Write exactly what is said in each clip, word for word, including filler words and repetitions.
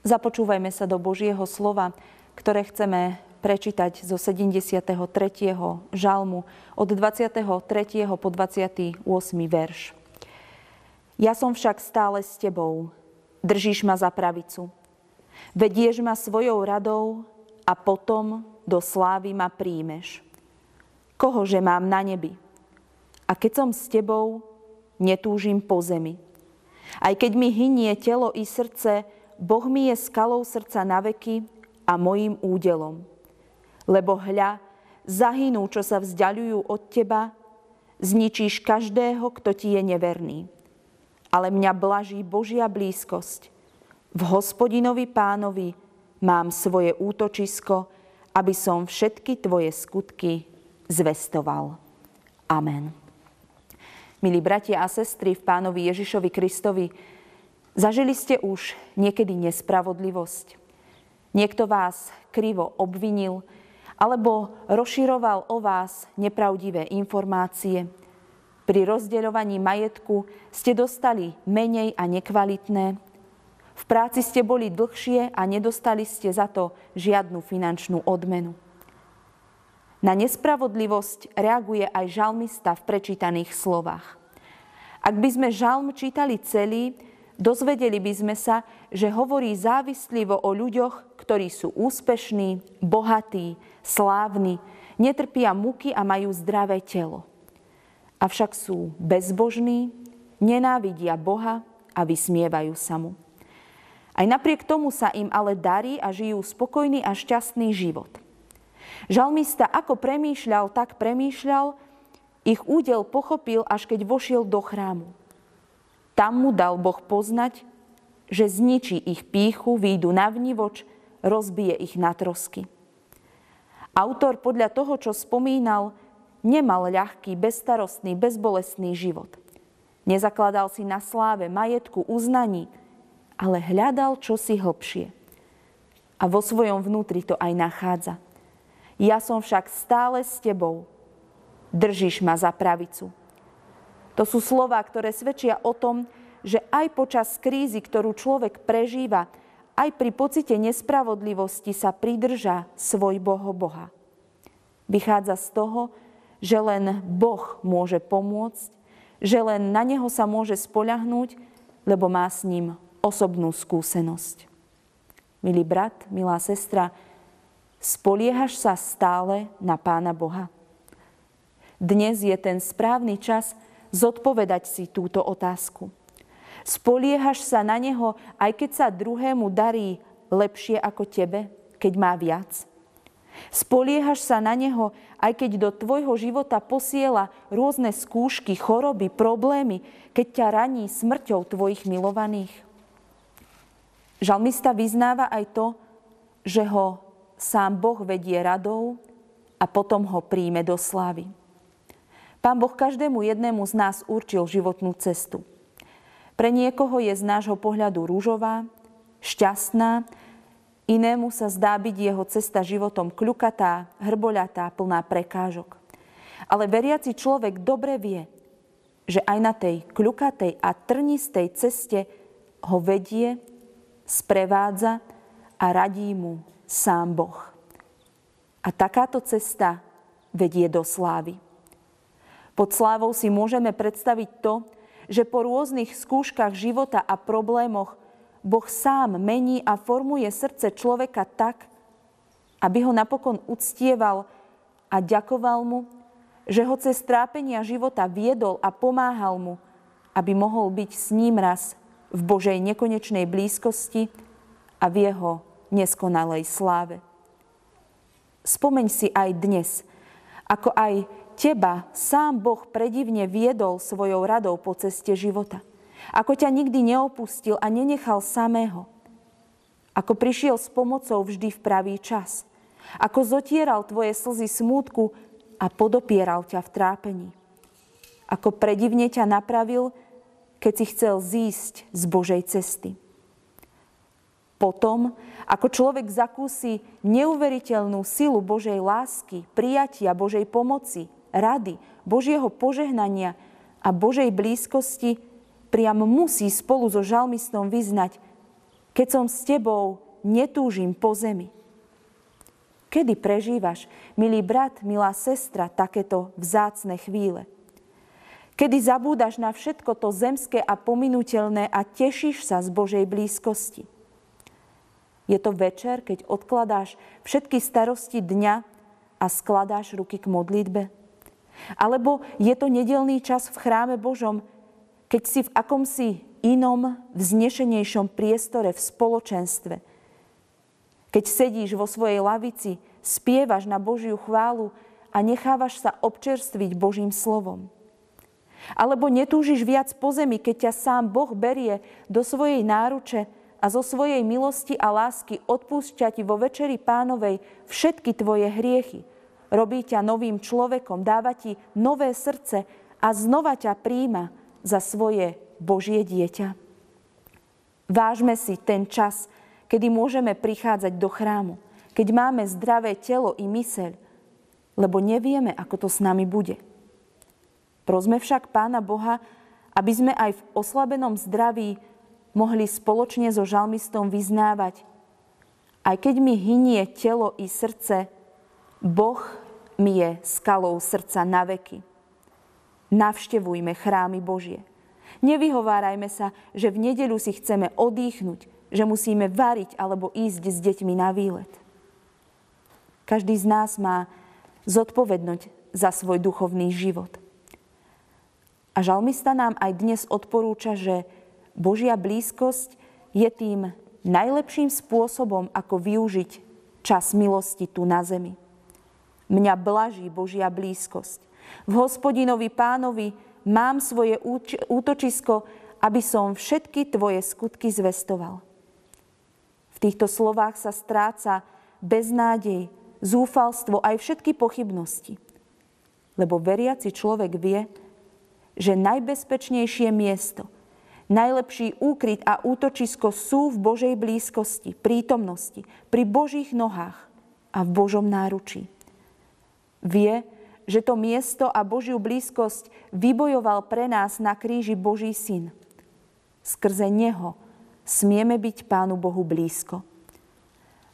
Započúvajme sa do Božieho slova, ktoré chceme prečítať zo sedemdesiateho tretieho žalmu od dvadsiateho tretieho po dvadsiaty ôsmy verš. Ja som však stále s tebou, držíš ma za pravicu. Vedieš ma svojou radou a potom do slávy ma príjmeš. Kohože mám na nebi? A keď som s tebou, netúžim po zemi. Aj keď mi hynie telo i srdce, Boh mi je skalou srdca na veky a mojím údelom. Lebo hľa, zahynú, čo sa vzdiaľujú od teba, zničíš každého, kto ti je neverný. Ale mňa blaží Božia blízkosť. V Hospodinovi Pánovi mám svoje útočisko, aby som všetky tvoje skutky zvestoval. Amen. Milí bratia a sestry v Pánovi Ježišovi Kristovi, zažili ste už niekedy nespravodlivosť? Niekto vás krivo obvinil alebo rozširoval o vás nepravdivé informácie. Pri rozdeľovaní majetku ste dostali menej a nekvalitné. V práci ste boli dlhšie a nedostali ste za to žiadnu finančnú odmenu. Na nespravodlivosť reaguje aj žalmista v prečítaných slovách. Ak by sme žalm čítali celý, dozvedeli by sme sa, že hovorí závislivo o ľuďoch, ktorí sú úspešní, bohatí, slávni, netrpia múky a majú zdravé telo. Avšak sú bezbožní, nenávidia Boha a vysmievajú sa mu. Aj napriek tomu sa im ale darí a žijú spokojný a šťastný život. Žalmista ako premýšľal, tak premýšľal, ich údel pochopil, až keď vošiel do chrámu. Tam mu dal Boh poznať, že zničí ich pýchu, výjdu navnívoč, rozbije ich na trosky. Autor podľa toho, čo spomínal, nemal ľahký, bezstarostný, bezbolestný život. Nezakladal si na sláve, majetku, uznaní, ale hľadal čosi hlbšie. A vo svojom vnútri to aj nachádza. Ja som však stále s tebou. Držíš ma za pravicu. To sú slová, ktoré svedčia o tom, že aj počas krízy, ktorú človek prežíva, aj pri pocite nespravodlivosti sa pridrža svojho Boha. Vychádza z toho, že len Boh môže pomôcť, že len na neho sa môže spoľahnúť, lebo má s ním osobnú skúsenosť. Milý brat, milá sestra, spoliehaš sa stále na Pána Boha? Dnes je ten správny čas zodpovedať si túto otázku. Spoliehaš sa na neho, aj keď sa druhému darí lepšie ako tebe, keď má viac? Spoliehaš sa na neho, aj keď do tvojho života posiela rôzne skúšky, choroby, problémy, keď ťa raní smrťou tvojich milovaných? Žalmista vyznáva aj to, že ho sám Boh vedie radou a potom ho príjme do slávy. Pán Boh každému jednému z nás určil životnú cestu. Pre niekoho je z nášho pohľadu rúžová, šťastná, inému sa zdá byť jeho cesta životom kľukatá, hrboľatá, plná prekážok. Ale veriaci človek dobre vie, že aj na tej kľukatej a trnistej ceste ho vedie, sprevádza a radí mu sám Boh. A takáto cesta vedie do slávy. Pod slávou si môžeme predstaviť to, že po rôznych skúškach života a problémoch Boh sám mení a formuje srdce človeka tak, aby ho napokon uctieval a ďakoval mu, že ho cez trápenia života viedol a pomáhal mu, aby mohol byť s ním raz v Božej nekonečnej blízkosti a v jeho neskonalej sláve. Spomeň si aj dnes, ako aj teba sám Boh predivne viedol svojou radou po ceste života. Ako ťa nikdy neopustil a nenechal samého. Ako prišiel s pomocou vždy v pravý čas. Ako zotieral tvoje slzy smútku a podopieral ťa v trápení. Ako predivne ťa napravil, keď si chcel zísť z Božej cesty. Potom, ako človek zakúsi neuveriteľnú silu Božej lásky, prijatia Božej pomoci, rady, Božieho požehnania a Božej blízkosti, priam musí spolu so žalmistom vyznať: Keď som s tebou, netúžim po zemi. Kedy prežívaš, milý brat, milá sestra, takéto vzácne chvíle? Kedy zabúdaš na všetko to zemské a pominuteľné a tešíš sa z Božej blízkosti? Je to večer, keď odkladáš všetky starosti dňa a skladáš ruky k modlitbe? Alebo je to nedeľný čas v chráme Božom, keď si v akomsi inom, vznešenejšom priestore v spoločenstve? Keď sedíš vo svojej lavici, spievaš na Božiu chválu a nechávaš sa občerstviť Božím slovom. Alebo netúžiš viac po zemi, keď ťa sám Boh berie do svojej náruče a zo svojej milosti a lásky odpúšťa ti vo večeri Pánovej všetky tvoje hriechy. Robí ťa novým človekom, dáva ti nové srdce a znova ťa príjma za svoje Božie dieťa. Vážme si ten čas, kedy môžeme prichádzať do chrámu, keď máme zdravé telo i myseľ, lebo nevieme, ako to s nami bude. Prosme však Pána Boha, aby sme aj v oslabenom zdraví mohli spoločne so žalmistom vyznávať: aj keď mi hynie telo i srdce, Boh mi je skalou srdca na veky. Navštevujme chrámy Božie. Nevyhovárajme sa, že v nedeľu si chceme odýchnuť, že musíme variť alebo ísť s deťmi na výlet. Každý z nás má zodpovednosť za svoj duchovný život. A žalmista nám aj dnes odporúča, že Božia blízkosť je tým najlepším spôsobom, ako využiť čas milosti tu na zemi. Mňa blaží Božia blízkosť. V Hospodinovi Pánovi mám svoje útočisko, aby som všetky tvoje skutky zvestoval. V týchto slovách sa stráca beznádej, zúfalstvo aj všetky pochybnosti. Lebo veriaci človek vie, že najbezpečnejšie miesto, najlepší úkryt a útočisko sú v Božej blízkosti, prítomnosti, pri Božích nohách a v Božom náručí. Vie, že to miesto a Božiu blízkosť vybojoval pre nás na kríži Boží Syn. Skrze neho smieme byť Pánu Bohu blízko.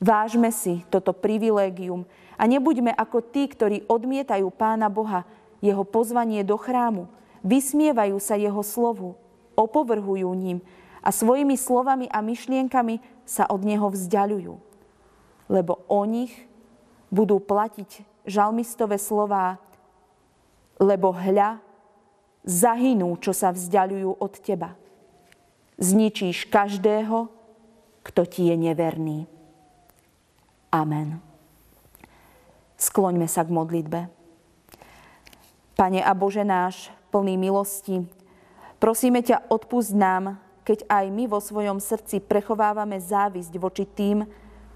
Vážme si toto privilégium a nebuďme ako tí, ktorí odmietajú Pána Boha, jeho pozvanie do chrámu, vysmievajú sa jeho slovu, opovrhujú ním a svojimi slovami a myšlienkami sa od neho vzdiaľujú. Lebo o nich budú platiť žalmistové slová: lebo hľa, zahynú, čo sa vzdiaľujú od teba. Zničíš každého, kto ti je neverný. Amen. Skloňme sa k modlitbe. Pane a Bože náš, plný milosti, prosíme ťa, odpusť nám, keď aj my vo svojom srdci prechovávame závisť voči tým,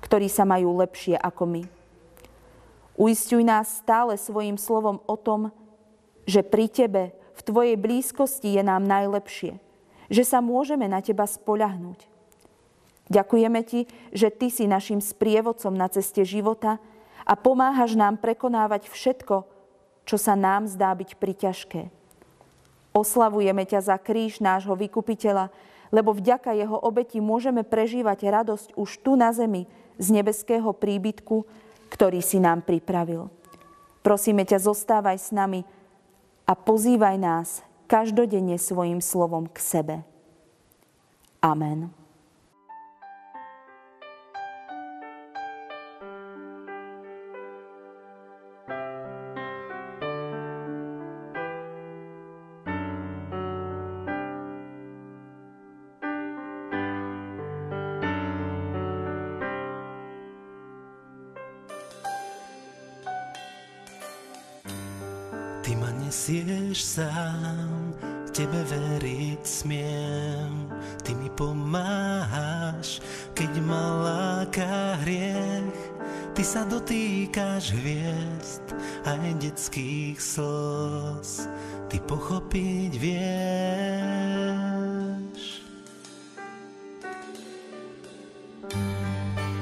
ktorí sa majú lepšie ako my. Uisťuj nás stále svojím slovom o tom, že pri tebe, v tvojej blízkosti je nám najlepšie, že sa môžeme na teba spoľahnúť. Ďakujeme ti, že ty si našim sprievodcom na ceste života a pomáhaš nám prekonávať všetko, čo sa nám zdá byť priťažké. Oslavujeme ťa za kríž nášho vykupiteľa, lebo vďaka jeho obeti môžeme prežívať radosť už tu na zemi z nebeského príbytku, ktorý si nám pripravil. Prosíme ťa, zostávaj s nami a pozývaj nás každodenne svojím slovom k sebe. Amen. Ty ma nesieš sám, tebe veriť smiem. Ty mi pomáhaš, keď ma láka hriech. Ty sa dotýkaš hviezd aj detských slz. Ty pochopiť vieš.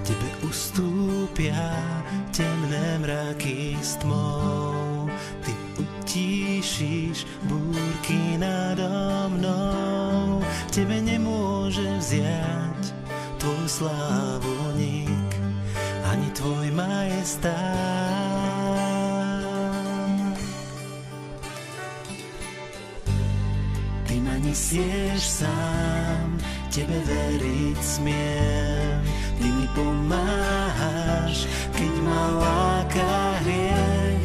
Tebe ustúpia temné mraky s tmou. Ty utíšiš búrky nado mnou. Tebe nemôže vziať tvoj slávu nik, ani tvoj majestát. Ty ma nesieš sám, tebe veriť smiem, ty mi pomáhaš, keď ma láka hriech.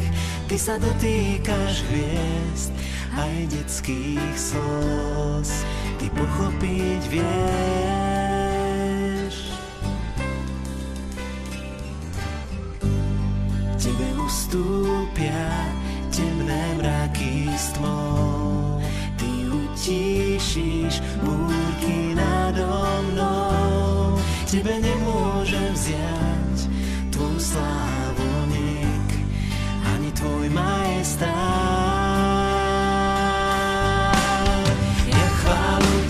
Ty sa dotýkaš hviezd aj detských slz, ty pochopiť vieš. Tebe ustúpia temné mraky s tmou, ty utíšiš búrky nado mnou. Tebe nemôžem vziať tvoj slávu nik, ani tvoj majestát.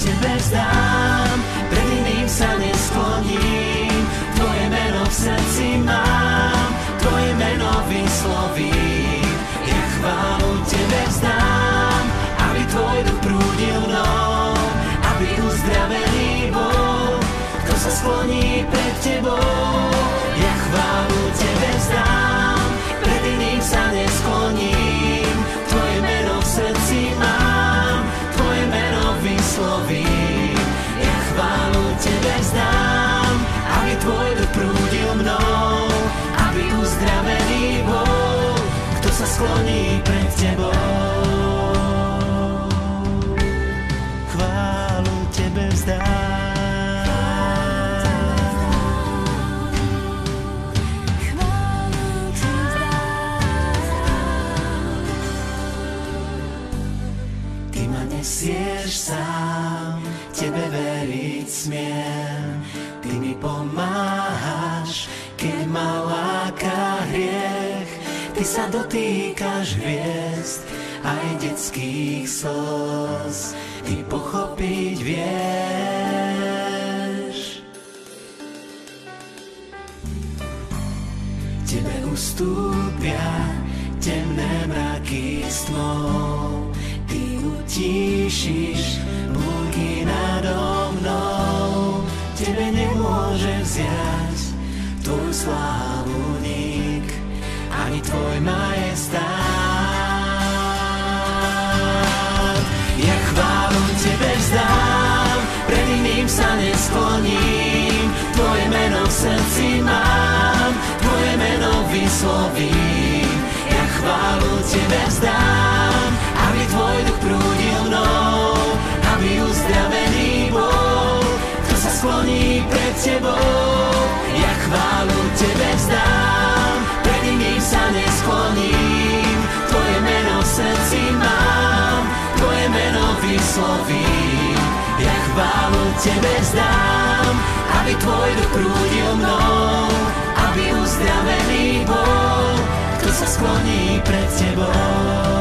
Tebe vzdám, pred iným sa neskloním, tvoje meno v srdci mám, tvoje meno vyslovím. Ja chválu tebe vzdám, aby tvoj duch prúdil mnou, aby uzdravený bol, kto sa skloní pred tebou. Ja chválu tebe vzdám, pred iným sa neskloním, tvoje meno v srdci mám, tvoje meno vyslovím. Ja chválu tebe vzdám, aby tvoj duch prúdil mnou, aby uzdravený bol, kto sa skloní pred tebou. Chválu tebe vzdám. Nesieš sám, tebe veriť smiem, ty mi pomáhaš, keď ma láka hriech. Ty sa dotýkaš hviezd aj detských slz, ty pochopiť vieš. Tebe ustúpia temné mraky s tmou, ty utíšiš búrky nado mnou. Tebe nemôže vziať tvoj slávu nik, ani tvoj majestát. Ja chválu tebe vzdám, pred iným sa neskloním, tvoje meno v srdci mám, tvoje meno vyslovím. Ja chválu tebe vzdám, aby tvoj duch prúdil mnou, aby uzdravený bol, kto sa skloní pred tebou. Ja chválu tebe vzdám, pred iným sa neskloním, tvoje meno v srdci mám, tvoje meno vyslovím. Ja chválu tebe vzdám, aby tvoj duch prúdil mnou, aby uzdravený bol, kto sa skloní pred tebou.